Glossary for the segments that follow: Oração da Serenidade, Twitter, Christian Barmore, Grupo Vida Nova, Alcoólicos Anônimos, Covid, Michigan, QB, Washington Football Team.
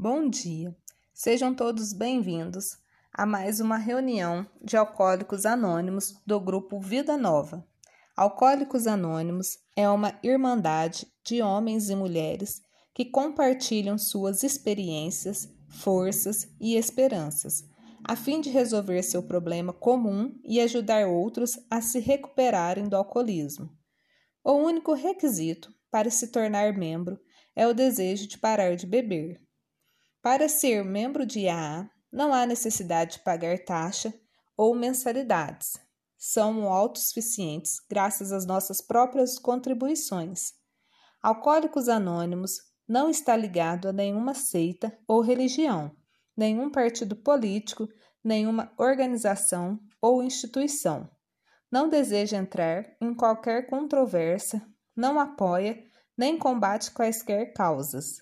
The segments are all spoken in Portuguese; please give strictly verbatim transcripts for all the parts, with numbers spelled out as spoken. Bom dia, sejam todos bem-vindos a mais uma reunião de Alcoólicos Anônimos do Grupo Vida Nova. Alcoólicos Anônimos é uma irmandade de homens e mulheres que compartilham suas experiências, forças e esperanças, a fim de resolver seu problema comum e ajudar outros a se recuperarem do alcoolismo. O único requisito para se tornar membro é o desejo de parar de beber. Para ser membro de A A, não há necessidade de pagar taxa ou mensalidades. São autossuficientes graças às nossas próprias contribuições. Alcoólicos Anônimos não está ligado a nenhuma seita ou religião, nenhum partido político, nenhuma organização ou instituição. Não deseja entrar em qualquer controvérsia, não apoia nem combate quaisquer causas.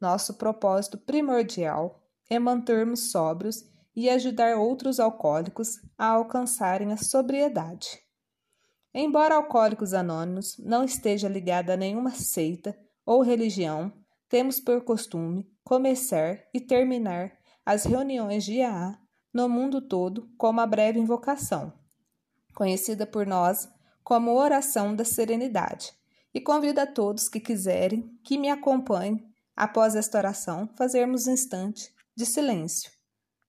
Nosso propósito primordial é mantermos sóbrios e ajudar outros alcoólicos a alcançarem a sobriedade. Embora Alcoólicos Anônimos não esteja ligado a nenhuma seita ou religião, temos por costume começar e terminar as reuniões de A A no mundo todo com uma breve invocação, conhecida por nós como Oração da Serenidade, e convido a todos que quiserem que me acompanhem após esta oração, fazermos um instante de silêncio.